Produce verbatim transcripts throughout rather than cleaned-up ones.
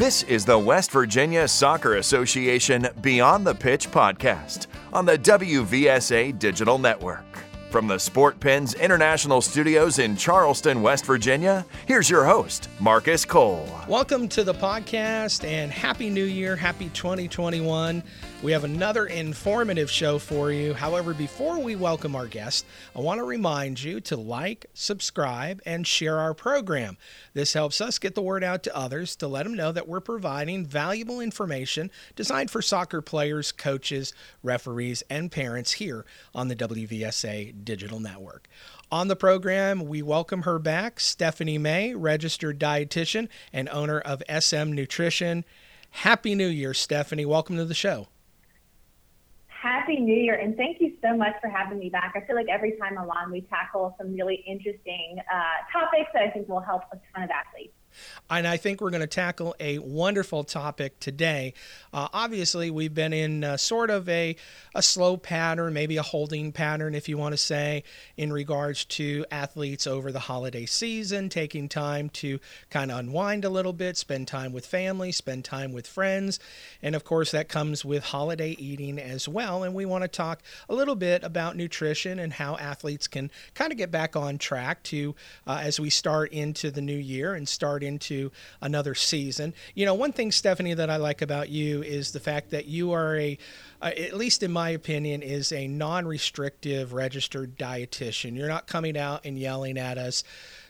This is the West Virginia Soccer Association Beyond the Pitch podcast on the W V S A Digital Network. From the Sport Penn's International Studios in Charleston, West Virginia, here's your host, Marcus Cole. Welcome to the podcast and Happy New Year, Happy twenty twenty-one. We have another informative show for you. However, before we welcome our guest, I want to remind you to like, subscribe, and share our program. This helps us get the word out to others to let them know that we're providing valuable information designed for soccer players, coaches, referees, and parents here on the W V S A Digital Network. On the program, we welcome her back, Stephanie May, registered dietitian and owner of S M Nutrition. Happy New Year, Stephanie. Welcome to the show. Happy New Year, and thank you so much for having me back. I feel like every time along we tackle some really interesting uh, topics that I think will help a ton of athletes. And I think we're going to tackle a wonderful topic today. Uh, obviously, we've been in uh, sort of a, a slow pattern, maybe a holding pattern, if you want to say, in regards to athletes over the holiday season, taking time to kind of unwind a little bit, spend time with family, spend time with friends. And of course, that comes with holiday eating as well. And we want to talk a little bit about nutrition and how athletes can kind of get back on track to uh, as we start into the new year and start into another season. You know, one thing, Stephanie, that I like about you is the fact that you are a, uh, at least in my opinion, is a non-restrictive registered dietitian. You're not coming out and yelling at us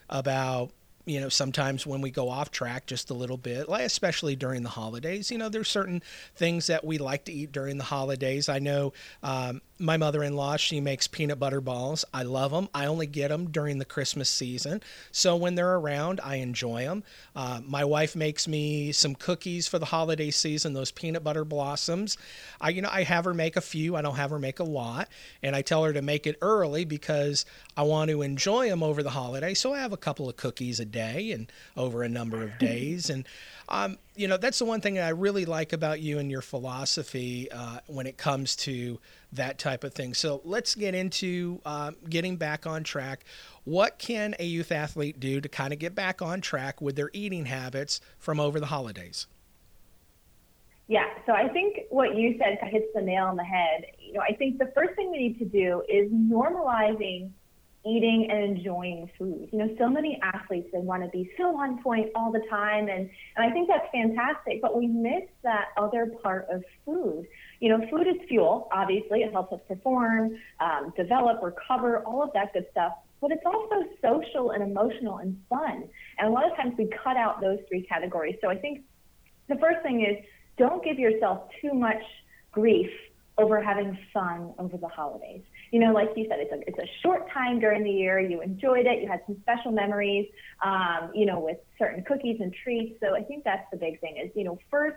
about, you know, sometimes when we go off track just a little bit, like especially during the holidays. You know, there's certain things that we like to eat during the holidays. I know um, my mother-in-law, she makes peanut butter balls. I love them. I only get them during the Christmas season. So when they're around, I enjoy them. Uh, my wife makes me some cookies for the holiday season, those peanut butter blossoms. I, you know, I have her make a few. I don't have her make a lot. And I tell her to make it early because I want to enjoy them over the holiday. So I have a couple of cookies a day and over a number of days. And, um, you know, that's the one thing that I really like about you and your philosophy uh, when it comes to that type of thing. So let's get into um, getting back on track. What can a youth athlete do to kind of get back on track with their eating habits from over the holidays? Yeah, so I think what you said hits the nail on the head. You know, I think the first thing we need to do is normalizing eating and enjoying food. You know, so many athletes, they want to be so on point all the time. And, and I think that's fantastic, but we miss that other part of food. You know, food is fuel, obviously. It helps us perform, um, develop, recover, all of that good stuff. But it's also social and emotional and fun. And a lot of times we cut out those three categories. So I think the first thing is don't give yourself too much grief over having fun over the holidays. You know, like you said, it's a, it's a short time during the year. You enjoyed it. You had some special memories, um, you know, with certain cookies and treats. So I think that's the big thing is, you know, first,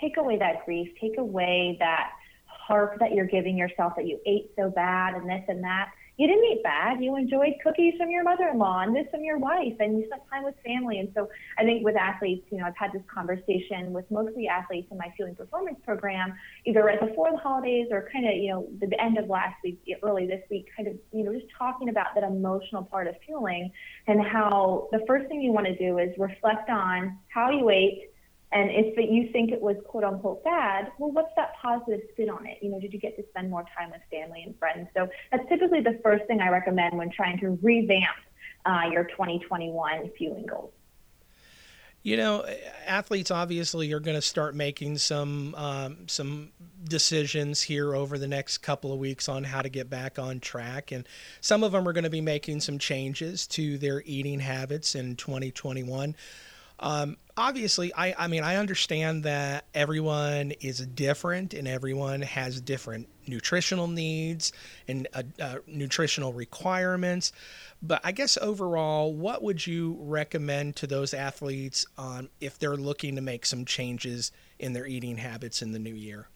take away that grief, take away that harp that you're giving yourself that you ate so bad and this and that. You didn't eat bad. You enjoyed cookies from your mother-in-law and this from your wife, and you spent time with family. And so I think with athletes, you know, I've had this conversation with mostly athletes in my fueling performance program, either right before the holidays or kind of, you know, the end of last week, early this week, kind of, you know, just talking about that emotional part of fueling and how the first thing you want to do is reflect on how you ate. And if you think it was quote unquote bad, well, what's that positive spin on it? You know, did you get to spend more time with family and friends? So that's typically the first thing I recommend when trying to revamp uh, your twenty twenty-one fueling goals. You know, athletes obviously are going to start making some um, some decisions here over the next couple of weeks on how to get back on track. And some of them are going to be making some changes to their eating habits in twenty twenty-one. Um, obviously, I, I mean, I understand that everyone is different and everyone has different nutritional needs and uh, uh, nutritional requirements. But I guess overall, what would you recommend to those athletes um, if they're looking to make some changes in their eating habits in the new year?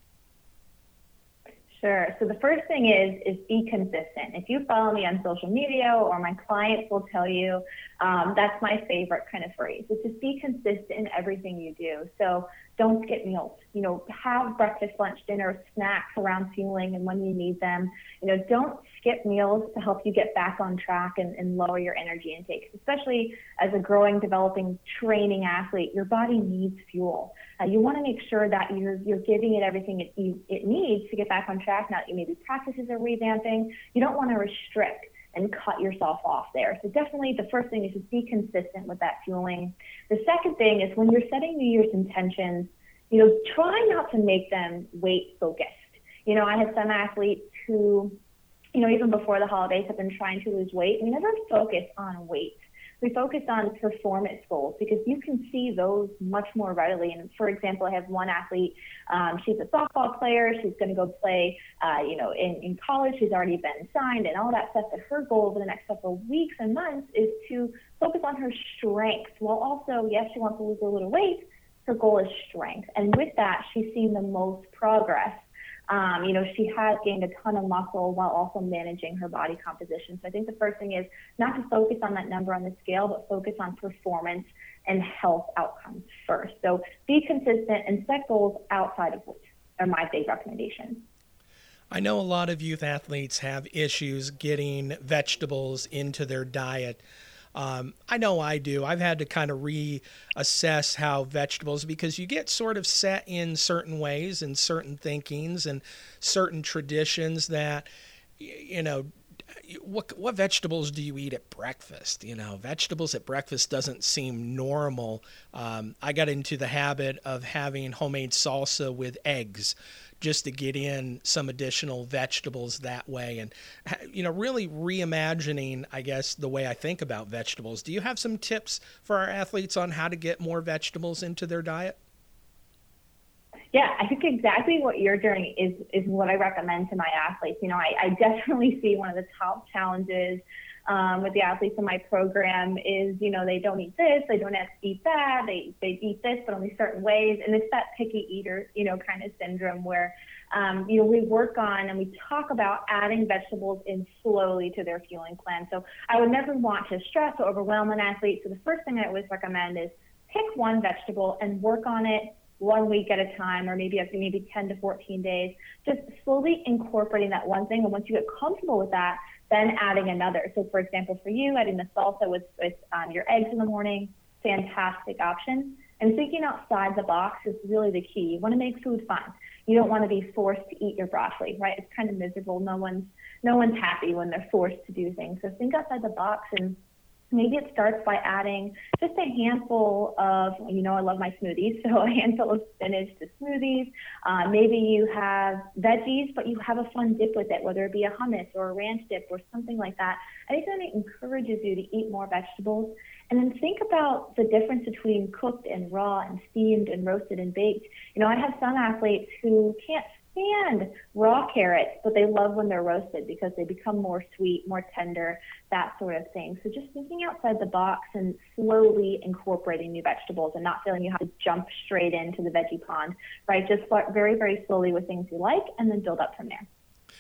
Sure. So the first thing is, is be consistent. If you follow me on social media or my clients will tell you, um, that's my favorite kind of phrase, is just be consistent in everything you do. So don't skip meals. You know, have breakfast, lunch, dinner, snacks around fueling and when you need them. You know, don't skip meals to help you get back on track and, and lower your energy intake. Especially as a growing, developing, training athlete, your body needs fuel. Uh, you want to make sure that you're you're giving it everything it, you, it needs to get back on track. Now that you maybe practices are revamping, you don't want to restrict and cut yourself off there. So definitely the first thing is just be consistent with that fueling. The second thing is when you're setting New Year's intentions, you know, try not to make them weight focused. You know, I had some athletes who, you know, even before the holidays have been trying to lose weight. We never focus on weight. We focus on performance goals because you can see those much more readily. And for example, I have one athlete, um, she's a softball player. She's going to go play, uh, you know, in, in college. She's already been signed and all that stuff. But her goal over the next couple of weeks and months is to focus on her strengths. While also, yes, she wants to lose a little weight. Her goal is strength. And with that, she's seen the most progress. Um, you know, she has gained a ton of muscle while also managing her body composition. So I think the first thing is not to focus on that number on the scale, but focus on performance and health outcomes first. So be consistent and set goals outside of weight are my big recommendations. I know a lot of youth athletes have issues getting vegetables into their diet. Um, I know I do. I've had to kind of reassess how vegetables, because you get sort of set in certain ways and certain thinkings and certain traditions that, you know, what what vegetables do you eat at breakfast? You know, vegetables at breakfast doesn't seem normal. Um, I got into the habit of having homemade salsa with eggs just to get in some additional vegetables that way. And, you know, really reimagining, I guess, the way I think about vegetables. Do you have some tips for our athletes on how to get more vegetables into their diet? Yeah, I think exactly what you're doing is, is what I recommend to my athletes. You know, I, I definitely see one of the top challenges um, with the athletes in my program is, you know, they don't eat this, they don't have to eat that, they, they eat this, but only certain ways. And it's that picky eater, you know, kind of syndrome where, um, you know, we work on and we talk about adding vegetables in slowly to their fueling plan. So I would never want to stress or overwhelm an athlete. So the first thing I always recommend is pick one vegetable and work on it one week at a time, or maybe after maybe ten to fourteen days, just slowly incorporating that one thing. And once you get comfortable with that, then adding another. So for example, for you, adding the salsa with, with um, your eggs in the morning, fantastic option. And thinking outside the box is really the key. You want to make food fun. You don't want to be forced to eat your broccoli, right? It's kind of miserable. No one's, no one's happy when they're forced to do things. So think outside the box, and maybe it starts by adding just a handful of, you know, I love my smoothies, so a handful of spinach to smoothies. Uh, maybe you have veggies, but you have a fun dip with it, whether it be a hummus or a ranch dip or something like that. I think that it encourages you to eat more vegetables. And then think about the difference between cooked and raw and steamed and roasted and baked. You know, I have some athletes who can't and raw carrots, but they love when they're roasted because they become more sweet, more tender, that sort of thing. So just thinking outside the box and slowly incorporating new vegetables and not feeling you have to jump straight into the veggie pond, right? Just start very, very slowly with things you like and then build up from there.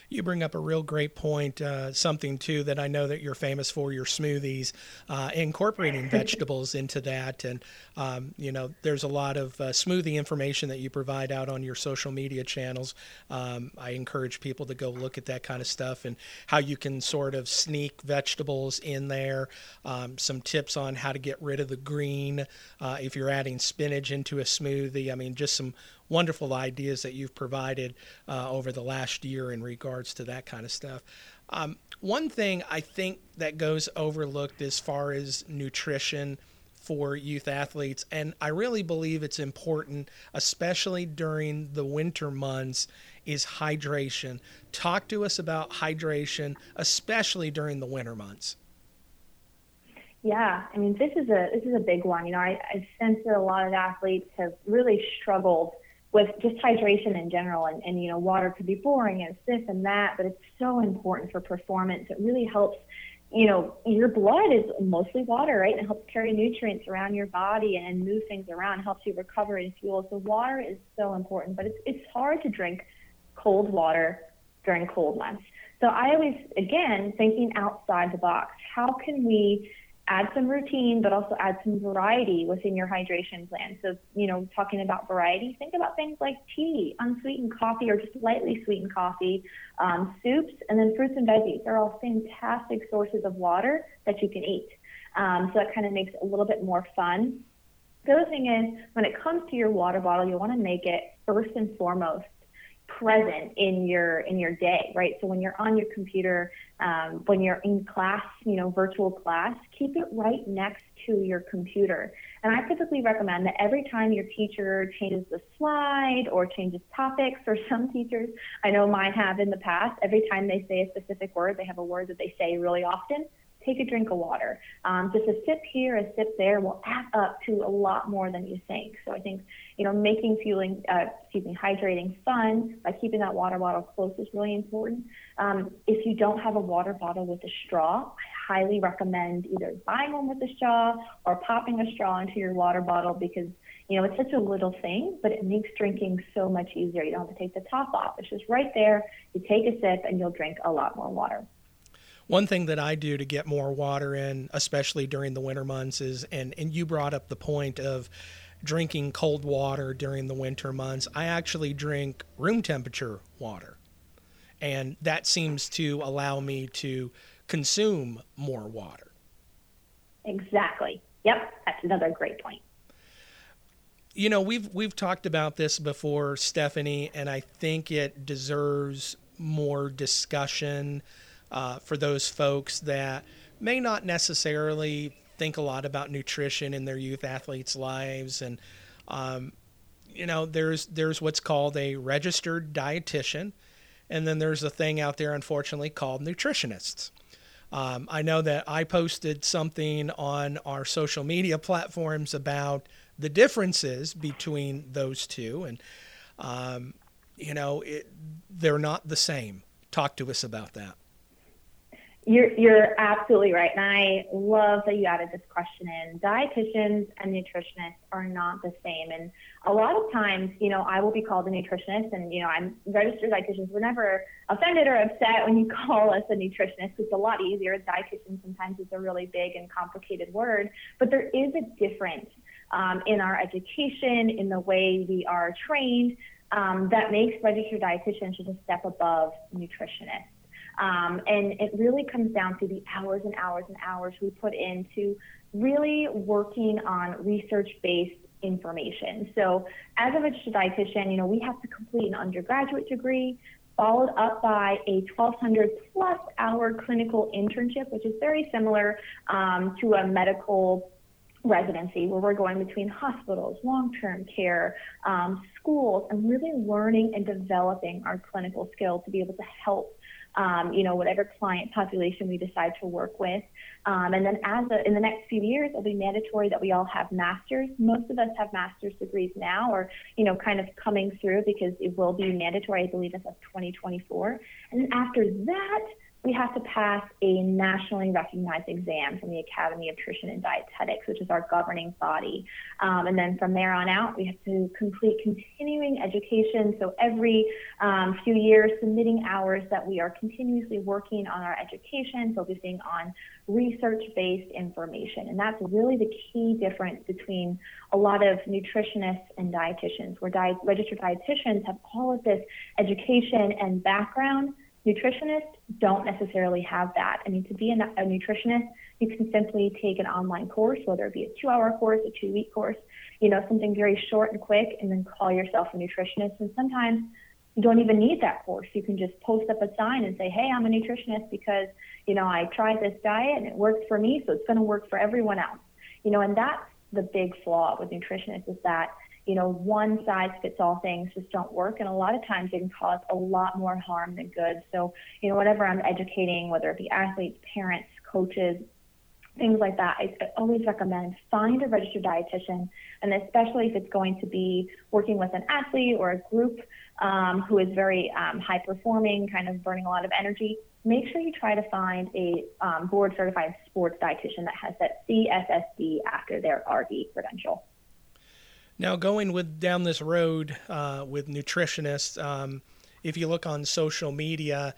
You bring up a real great point, uh, something too that I know that you're famous for, your smoothies, uh, incorporating vegetables into that. And, um, you know, there's a lot of uh, smoothie information that you provide out on your social media channels. Um, I encourage people to go look at that kind of stuff and how you can sort of sneak vegetables in there. Um, some tips on how to get rid of the green uh, if you're adding spinach into a smoothie. I mean, just some wonderful ideas that you've provided uh, over the last year in regards to that kind of stuff. Um, one thing I think that goes overlooked as far as nutrition for youth athletes, and I really believe it's important, especially during the winter months, is hydration. Talk to us about hydration, especially during the winter months. Yeah, I mean, this is a this is a big one. You know, I, I sense that a lot of athletes have really struggled with just hydration in general, and, and, you know, water could be boring and it's this and that, but it's so important for performance. It really helps, you know, your blood is mostly water, right? And it helps carry nutrients around your body and move things around. It helps you recover and fuel. So water is so important, but it's it's hard to drink cold water during cold months. So I always, again, thinking outside the box, how can we add some routine, but also add some variety within your hydration plan. So, you know, talking about variety, think about things like tea, unsweetened coffee, or just lightly sweetened coffee, um, soups, and then fruits and veggies. They're all fantastic sources of water that you can eat. Um, so that kind of makes it a little bit more fun. The other thing is, when it comes to your water bottle, you want to make it first and foremost present in your in your day, right? So when you're on your computer, um, when you're in class, you know, virtual class, keep it right next to your computer. And I typically recommend that every time your teacher changes the slide or changes topics, or some teachers, I know mine have in the past, every time they say a specific word, they have a word that they say really often, take a drink of water. Um, just a sip here, a sip there will add up to a lot more than you think. So I think, you know, making fueling, uh, excuse me, hydrating fun by keeping that water bottle close is really important. Um, if you don't have a water bottle with a straw, I highly recommend either buying one with a straw or popping a straw into your water bottle, because, you know, it's such a little thing, but it makes drinking so much easier. You don't have to take the top off. It's just right there. You take a sip and you'll drink a lot more water. One thing that I do to get more water in, especially during the winter months, is, and, and you brought up the point of drinking cold water during the winter months, I actually drink room temperature water. And that seems to allow me to consume more water. Exactly. Yep. That's another great point. You know, we've we've talked about this before, Stephanie, and I think it deserves more discussion. Uh, for those folks that may not necessarily think a lot about nutrition in their youth athletes' lives. And, um, you know, there's there's what's called a registered dietitian, and then there's a thing out there, unfortunately, called nutritionists. Um, I know that I posted something on our social media platforms about the differences between those two, and, um, you know, it, they're not the same. Talk to us about that. You're, you're absolutely right. And I love that you added this question in. Dietitians and nutritionists are not the same. And a lot of times, you know, I will be called a nutritionist, and, you know, I'm registered dietitians. We're never offended or upset when you call us a nutritionist. It's a lot easier. Dietitian sometimes is a really big and complicated word, but there is a difference um, in our education, in the way we are trained, um, that makes registered dietitians just a step above nutritionists. Um, and it really comes down to the hours and hours and hours we put into really working on research-based information. So as a registered dietitian, you know, we have to complete an undergraduate degree, followed up by a twelve hundred plus hour clinical internship, which is very similar um, to a medical residency, where we're going between hospitals, long-term care, um, schools, and really learning and developing our clinical skill to be able to help Um, you know, whatever client population we decide to work with. Um, and then as a, in the next few years, it'll be mandatory that we all have masters. Most of us have master's degrees now, or, you know, kind of coming through, because it will be mandatory, I believe, as of twenty twenty-four. And then after that, we have to pass a nationally recognized exam from the Academy of Nutrition and Dietetics, which is our governing body. Um, and then from there on out, we have to complete continuing education. So every um, few years, submitting hours that we are continuously working on our education, focusing on research-based information. And that's really the key difference between a lot of nutritionists and dietitians, where diet- registered dietitians have all of this education and background. Nutritionists don't necessarily have that. I mean, to be a nutritionist, you can simply take an online course, whether it be a two-hour course, a two-week course, you know, something very short and quick, and then call yourself a nutritionist. And sometimes you don't even need that course. You can just post up a sign and say, hey, I'm a nutritionist because, you know, I tried this diet and it worked for me, so it's going to work for everyone else. You know, and that's the big flaw with nutritionists, is that, you know, one size fits all things just don't work. And a lot of times they can cause a lot more harm than good. So, you know, whenever I'm educating, whether it be athletes, parents, coaches, things like that, I, I always recommend find a registered dietitian. And especially if it's going to be working with an athlete or a group um, who is very um, high performing, kind of burning a lot of energy, make sure you try to find a um, board certified sports dietitian that has that C S S D after their R D credential. Now, going with down this road uh, with nutritionists, um, if you look on social media,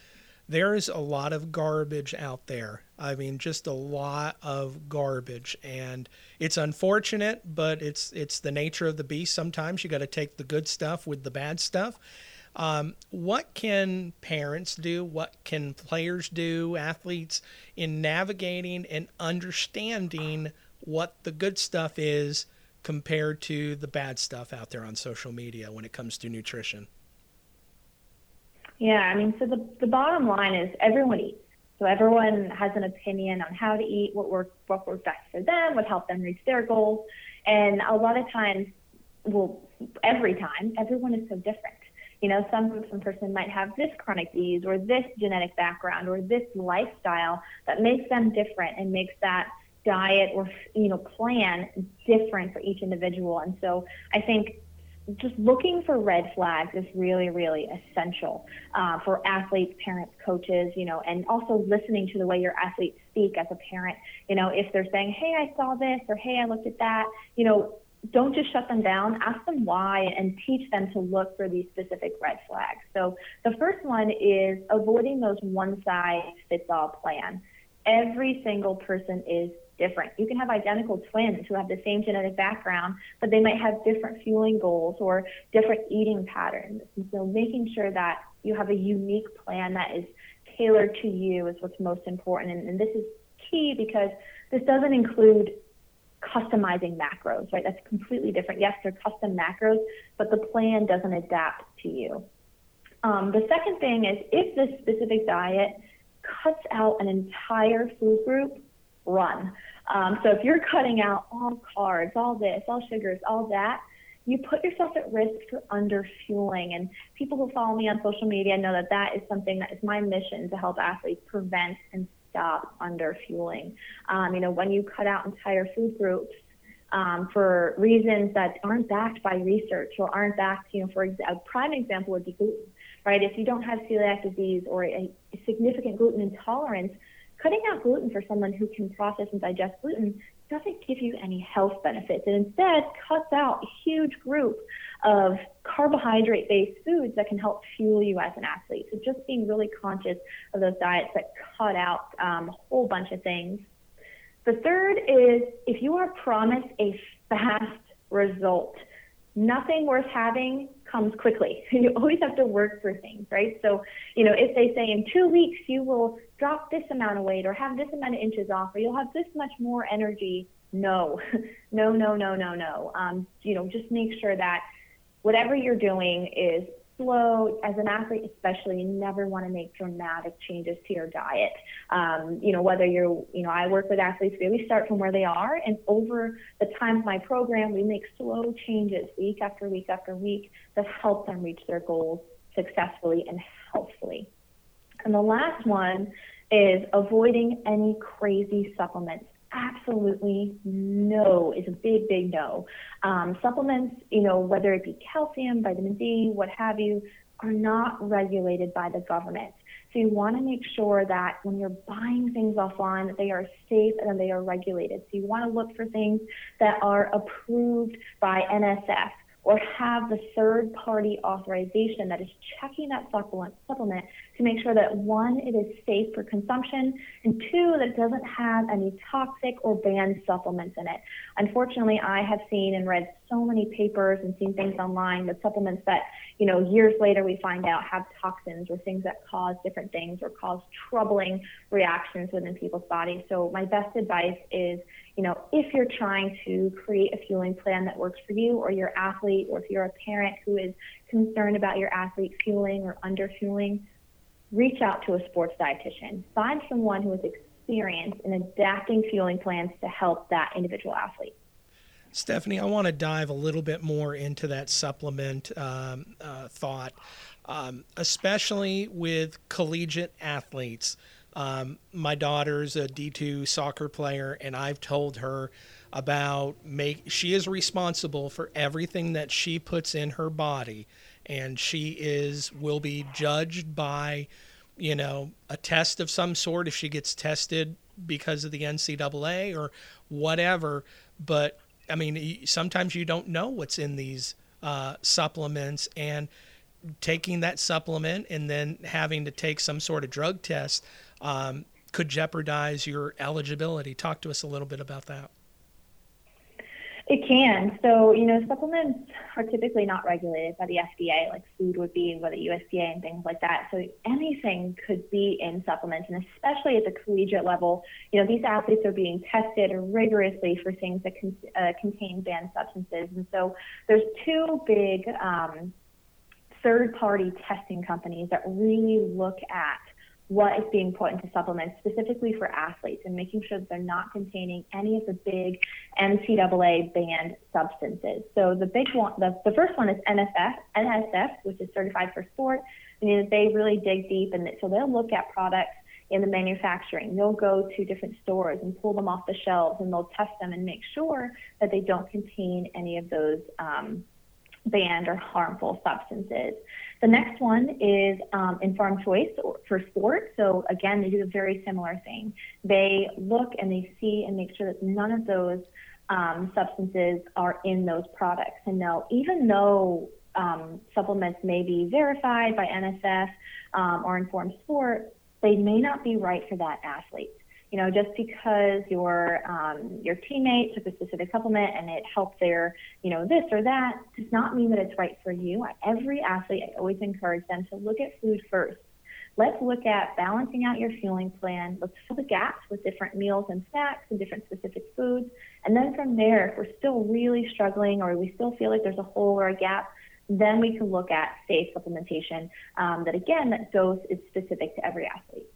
there's a lot of garbage out there. I mean, just a lot of garbage. And it's unfortunate, but it's it's the nature of the beast. Sometimes you got to take the good stuff with the bad stuff. Um, what can parents do? What can players do, athletes, in navigating and understanding what the good stuff is compared to the bad stuff out there on social media when it comes to nutrition? Yeah, I mean, so the, the bottom line is everyone eats. So everyone has an opinion on how to eat, what works, what works best for them, what helped them reach their goals. And a lot of times, well, every time, everyone is so different. You know, some, some person might have this chronic disease or this genetic background or this lifestyle that makes them different and makes that diet or, you know, plan different for each individual. And so I think just looking for red flags is really, really essential uh, for athletes, parents, coaches, you know, and also listening to the way your athletes speak as a parent. You know, if they're saying, hey, I saw this, or hey, I looked at that, you know, don't just shut them down. Ask them why and teach them to look for these specific red flags. So the first one is avoiding those one-size-fits-all plan. Every single person is different. You can have identical twins who have the same genetic background, but they might have different fueling goals or different eating patterns. And so making sure that you have a unique plan that is tailored to you is what's most important. And, and this is key because this doesn't include customizing macros, right? That's completely different. Yes, they're custom macros, but the plan doesn't adapt to you. Um, the second thing is if this specific diet cuts out an entire food group, run. Um, so if you're cutting out all carbs, all this, all sugars, all that, you put yourself at risk for underfueling. And people who follow me on social media know that that is something that is my mission to help athletes prevent and stop underfueling. Um, you know, when you cut out entire food groups um, for reasons that aren't backed by research or aren't backed, you know, for ex- a prime example would be gluten, right? If you don't have celiac disease or a significant gluten intolerance, cutting out gluten for someone who can process and digest gluten doesn't give you any health benefits. It instead cuts out a huge group of carbohydrate-based foods that can help fuel you as an athlete. So just being really conscious of those diets that cut out um, a whole bunch of things. The third is if you are promised a fast result, nothing worth having comes quickly. You always have to work for things, right? So, you know, if they say in two weeks you will drop this amount of weight or have this amount of inches off or you'll have this much more energy, no, no, no, no, no, no. Um, you know, just make sure that whatever you're doing is slow. As an athlete especially, you never want to make dramatic changes to your diet. Um, you know, whether you're, you know, I work with athletes, we really start from where they are, and over the time of my program, we make slow changes week after week after week that help them reach their goals successfully and healthfully. And the last one is avoiding any crazy supplements. Absolutely no is a big, big no. Um, supplements, you know, whether it be calcium, vitamin D, what have you, are not regulated by the government. So you want to make sure that when you're buying things offline, that they are safe and they are regulated. So you want to look for things that are approved by N S F or have the third-party authorization that is checking that supplement, supplement to make sure that, one, it is safe for consumption, and two, that it doesn't have any toxic or banned supplements in it. Unfortunately, I have seen and read so many papers and seen things online with supplements that, you know, years later we find out have toxins or things that cause different things or cause troubling reactions within people's bodies. So my best advice is, you know, if you're trying to create a fueling plan that works for you or your athlete, or if you're a parent who is concerned about your athlete fueling or underfueling, reach out to a sports dietitian. Find someone who is experienced in adapting fueling plans to help that individual athlete. Stephanie, I want to dive a little bit more into that supplement um, uh, thought, um, especially with collegiate athletes. Um, my daughter's a D two soccer player, and I've told her about make, she is responsible for everything that she puts in her body, and she is will be judged by, you know, a test of some sort if she gets tested because of the N C double A or whatever. But I mean, sometimes you don't know what's in these uh, supplements, and taking that supplement and then having to take some sort of drug test um, could jeopardize your eligibility. Talk to us a little bit about that. It can. So, you know, supplements are typically not regulated by the F D A, like food would be by the U S D A and things like that. So anything could be in supplements, and especially at the collegiate level, you know, these athletes are being tested rigorously for things that con- uh, contain banned substances. And so there's two big um, third-party testing companies that really look at what is being put into supplements specifically for athletes and making sure that they're not containing any of the big N C double A banned substances. So the big one, the, the first one is N S F, N S F, which is Certified for Sport. I mean, they really dig deep, and so they'll look at products in the manufacturing. They'll go to different stores and pull them off the shelves, and they'll test them and make sure that they don't contain any of those um, banned or harmful substances. The next one is um, Informed Choice for Sport. So again, they do a very similar thing. They look and they see and make sure that none of those um, substances are in those products. And now, even though um, supplements may be verified by N S F um, or Informed Sport, they may not be right for that athlete. You know, just because your um, your teammate took a specific supplement and it helped their, you know, this or that, does not mean that it's right for you. Every athlete, I always encourage them to look at food first. Let's look at balancing out your fueling plan. Let's fill the gaps with different meals and snacks and different specific foods. And then from there, if we're still really struggling or we still feel like there's a hole or a gap, then we can look at safe supplementation um, that, again, that dose is specific to every athlete.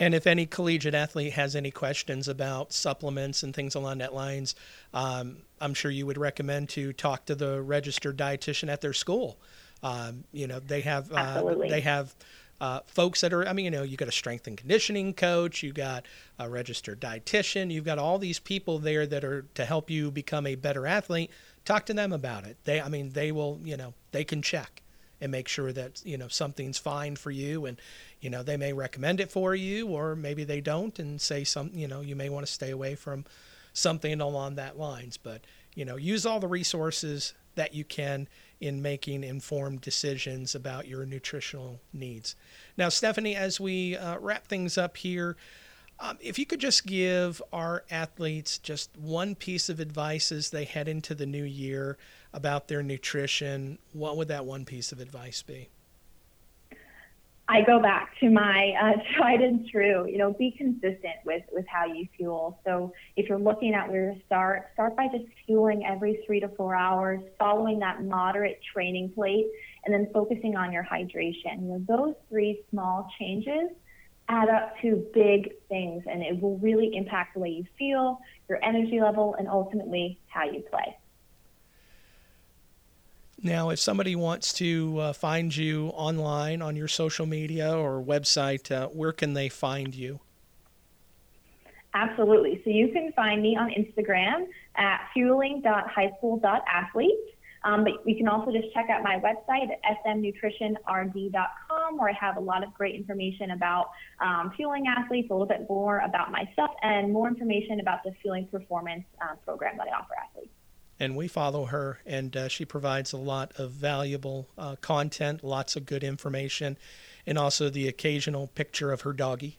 And if any collegiate athlete has any questions about supplements and things along that lines, um, I'm sure you would recommend to talk to the registered dietitian at their school. Um, you know, they have uh, they have uh, folks that are, I mean, you know, you got a strength and conditioning coach, you got a registered dietitian, you've got all these people there that are to help you become a better athlete. Talk to them about it. They, I mean, they will, you know, they can check and make sure that, you know, something's fine for you. And, you know, they may recommend it for you, or maybe they don't and say some, you know, you may want to stay away from something along that lines. But, you know, use all the resources that you can in making informed decisions about your nutritional needs. Now, Stephanie, as we uh, wrap things up here, um, if you could just give our athletes just one piece of advice as they head into the new year about their nutrition, what would that one piece of advice be? I go back to my uh, tried and true, you know, be consistent with, with how you fuel. So if you're looking at where to start, start by just fueling every three to four hours, following that moderate training plate, and then focusing on your hydration. You know, those three small changes add up to big things, and it will really impact the way you feel, your energy level, and ultimately how you play. Now, if somebody wants to uh, find you online on your social media or website, uh, where can they find you? Absolutely. So you can find me on Instagram at fueling dot high school dot athlete. Um, but you can also just check out my website at S M nutrition R D dot com, where I have a lot of great information about um, fueling athletes, a little bit more about myself, and more information about the fueling performance uh, program that I offer athletes. And we follow her, and uh, she provides a lot of valuable uh, content, lots of good information, and also the occasional picture of her doggie.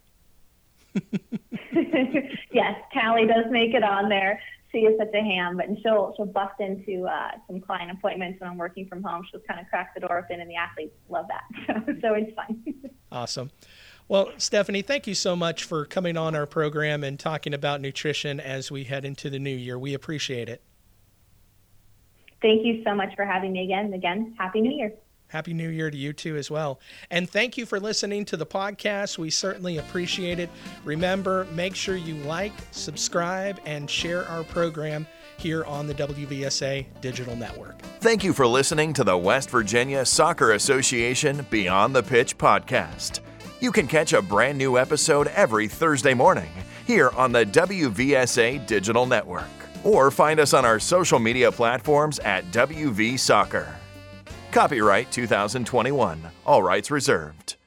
Yes, Callie does make it on there. She is such a ham, but she'll she'll bust into uh, some client appointments when I'm working from home. She'll kind of crack the door open, and the athletes love that. So, so it's fun. Awesome. Well, Stephanie, thank you so much for coming on our program and talking about nutrition as we head into the new year. We appreciate it. Thank you so much for having me again. And again, Happy New Year. Happy New Year to you too as well. And thank you for listening to the podcast. We certainly appreciate it. Remember, make sure you like, subscribe, and share our program here on the W V S A Digital Network. Thank you for listening to the West Virginia Soccer Association Beyond the Pitch podcast. You can catch a brand new episode every Thursday morning here on the W V S A Digital Network. Or find us on our social media platforms at W V Soccer. Copyright twenty twenty-one. All rights reserved.